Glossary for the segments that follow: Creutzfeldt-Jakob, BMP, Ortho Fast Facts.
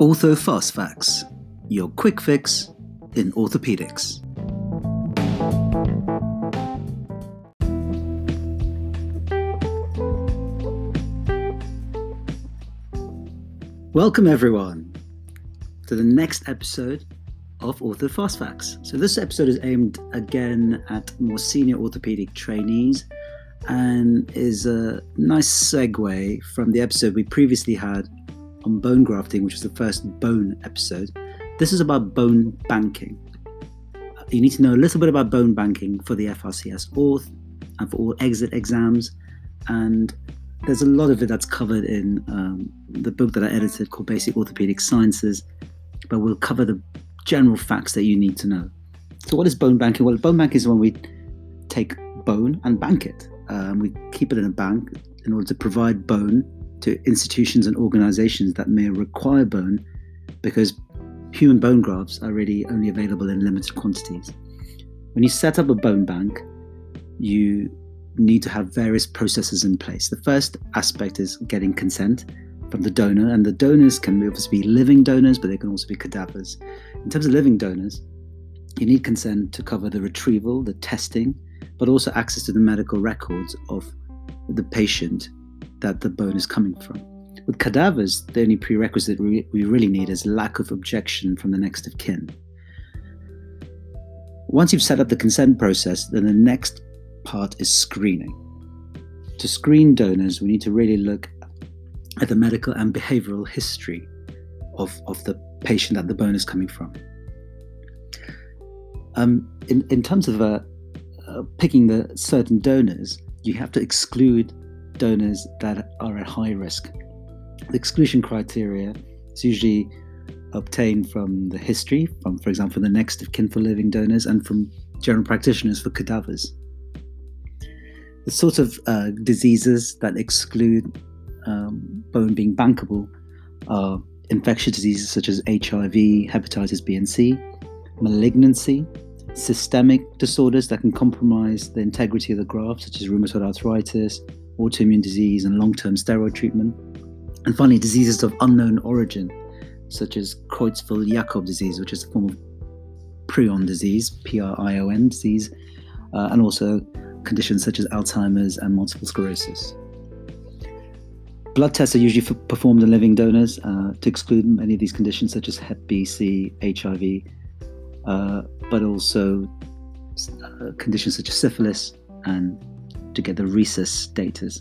Ortho Fast Facts, your quick fix in orthopedics. Welcome everyone to the next episode of Ortho Fast Facts. So this episode is aimed again at more senior orthopedic trainees and is a nice segue from the episode we previously had on bone grafting, which was the first bone episode. This is about bone banking. You need to know a little bit about bone banking for the FRCS(Orth) and for all exit exams, and there's a lot of it that's covered in the book that I edited called Basic Orthopedic Sciences, but we'll cover the general facts that you need to know. So what is bone banking? Well, bone banking is when we take bone and bank it. We keep it in a bank in order to provide bone to institutions and organizations that may require bone, because human bone grafts are really only available in limited quantities. When you set up a bone bank, you need to have various processes in place. The first aspect is getting consent from the donor, and the donors can obviously be living donors, but they can also be cadavers. In terms of living donors, you need consent to cover the retrieval, the testing, but also access to the medical records of the patient that the bone is coming from. With cadavers, the only prerequisite we really need is lack of objection from the next of kin. Once you've set up the consent process, then the next part is screening. To screen donors, we need to really look at the medical and behavioral history of the patient that the bone is coming from. In terms of picking the certain donors, you have to exclude donors that are at high risk. The exclusion criteria is usually obtained from the history, from, for example, the next of kin for living donors, and from general practitioners for cadavers. The sort of diseases that exclude bone being bankable are infectious diseases such as HIV, hepatitis B and C, malignancy, systemic disorders that can compromise the integrity of the graft, such as rheumatoid arthritis, autoimmune disease, and long-term steroid treatment. And finally, diseases of unknown origin, such as Creutzfeldt-Jakob disease, which is a form of prion disease, P-R-I-O-N disease, and also conditions such as Alzheimer's and multiple sclerosis. Blood tests are usually performed in living donors to exclude many of these conditions, such as Hep B, C, HIV, but also conditions such as syphilis, and to get the rhesus status.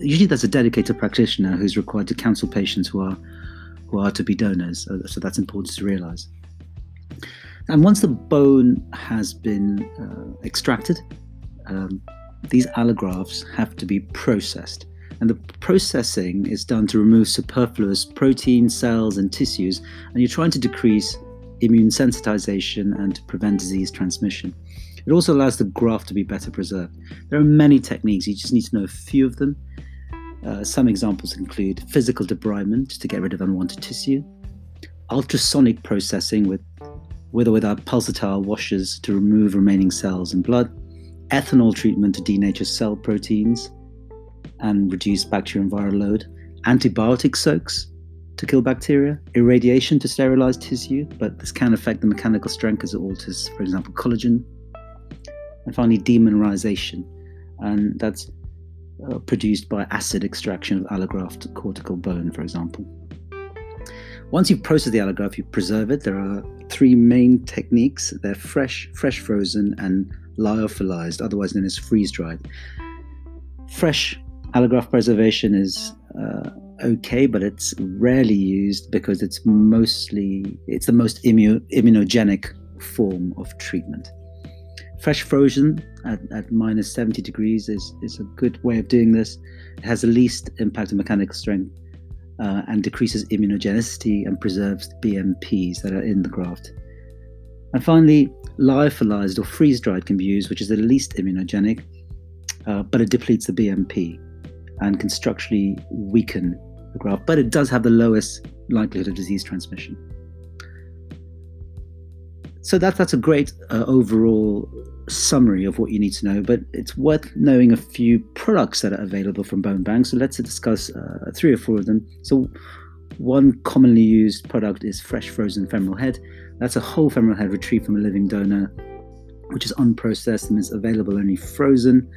Usually there's a dedicated practitioner who's required to counsel patients who are to be donors, so that's important to realise. And once the bone has been extracted, these allografts have to be processed. And the processing is done to remove superfluous protein, cells and tissues, and you're trying to decrease immune sensitization and to prevent disease transmission. It also allows the graft to be better preserved. There are many techniques, you just need to know a few of them. Some examples include physical debridement to get rid of unwanted tissue, ultrasonic processing with or without pulsatile washers to remove remaining cells and blood, ethanol treatment to denature cell proteins and reduce bacterial and viral load, antibiotic soaks to kill bacteria, irradiation to sterilize tissue, but this can affect the mechanical strength because it alters, for example, collagen. And finally, demineralization, and that's produced by acid extraction of allograft cortical bone, for example. Once you've processed the allograft, you preserve it. There are three main techniques. They're fresh frozen, and lyophilized, otherwise known as freeze-dried. Fresh allograft preservation is okay, but it's rarely used because it's the most immunogenic form of treatment. Fresh frozen at minus 70 degrees is a good way of doing this. It has the least impact on mechanical strength and decreases immunogenicity and preserves the BMPs that are in the graft. And finally, lyophilized or freeze-dried can be used, which is the least immunogenic, but it depletes the BMP and can structurally weaken the graft, but it does have the lowest likelihood of disease transmission. So that's a great overall summary of what you need to know, but it's worth knowing a few products that are available from bone banks. So let's discuss 3 or 4 of them. So One commonly used product is fresh frozen femoral head. That's a whole femoral head retrieved from a living donor, which is unprocessed and is available only frozen.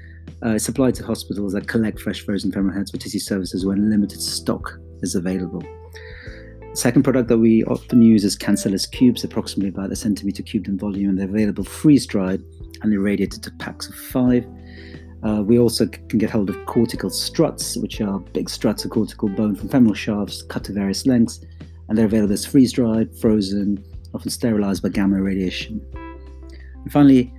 It's supplied to hospitals that collect fresh frozen femoral heads for tissue services when limited stock is available. The second product that we often use is cancellous cubes, approximately about a centimeter cubed in volume, and they're available freeze-dried and irradiated to packs of 5. We also can get hold of cortical struts, which are big struts of cortical bone from femoral shafts cut to various lengths, and they're available as freeze-dried, frozen, often sterilized by gamma radiation. And finally,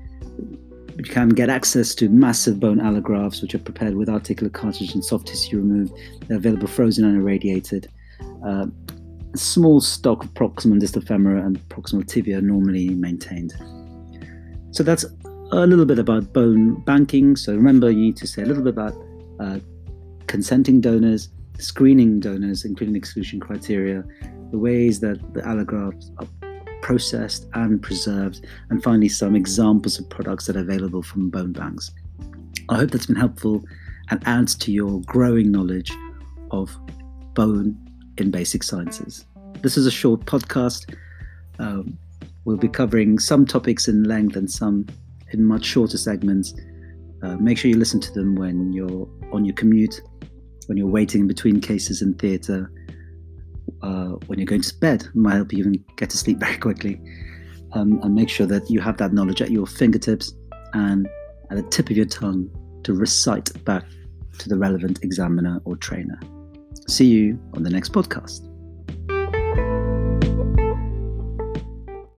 you can get access to massive bone allografts, which are prepared with articular cartilage and soft tissue removed. They're available frozen and irradiated. A small stock of proximal and distal femora and proximal tibia are normally maintained. So that's a little bit about bone banking. So remember, you need to say a little bit about consenting donors, screening donors, including exclusion criteria, the ways that the allografts are processed and preserved, and finally some examples of products that are available from bone banks. I hope that's been helpful and adds to your growing knowledge of bone in basic sciences. This is a short podcast. We'll be covering some topics in length and some in much shorter segments. Make sure you listen to them when you're on your commute, when you're waiting between cases in theatre, when you're going to bed. It might help you even get to sleep very quickly. And make sure that you have that knowledge at your fingertips and at the tip of your tongue to recite back to the relevant examiner or trainer. See you on the next podcast.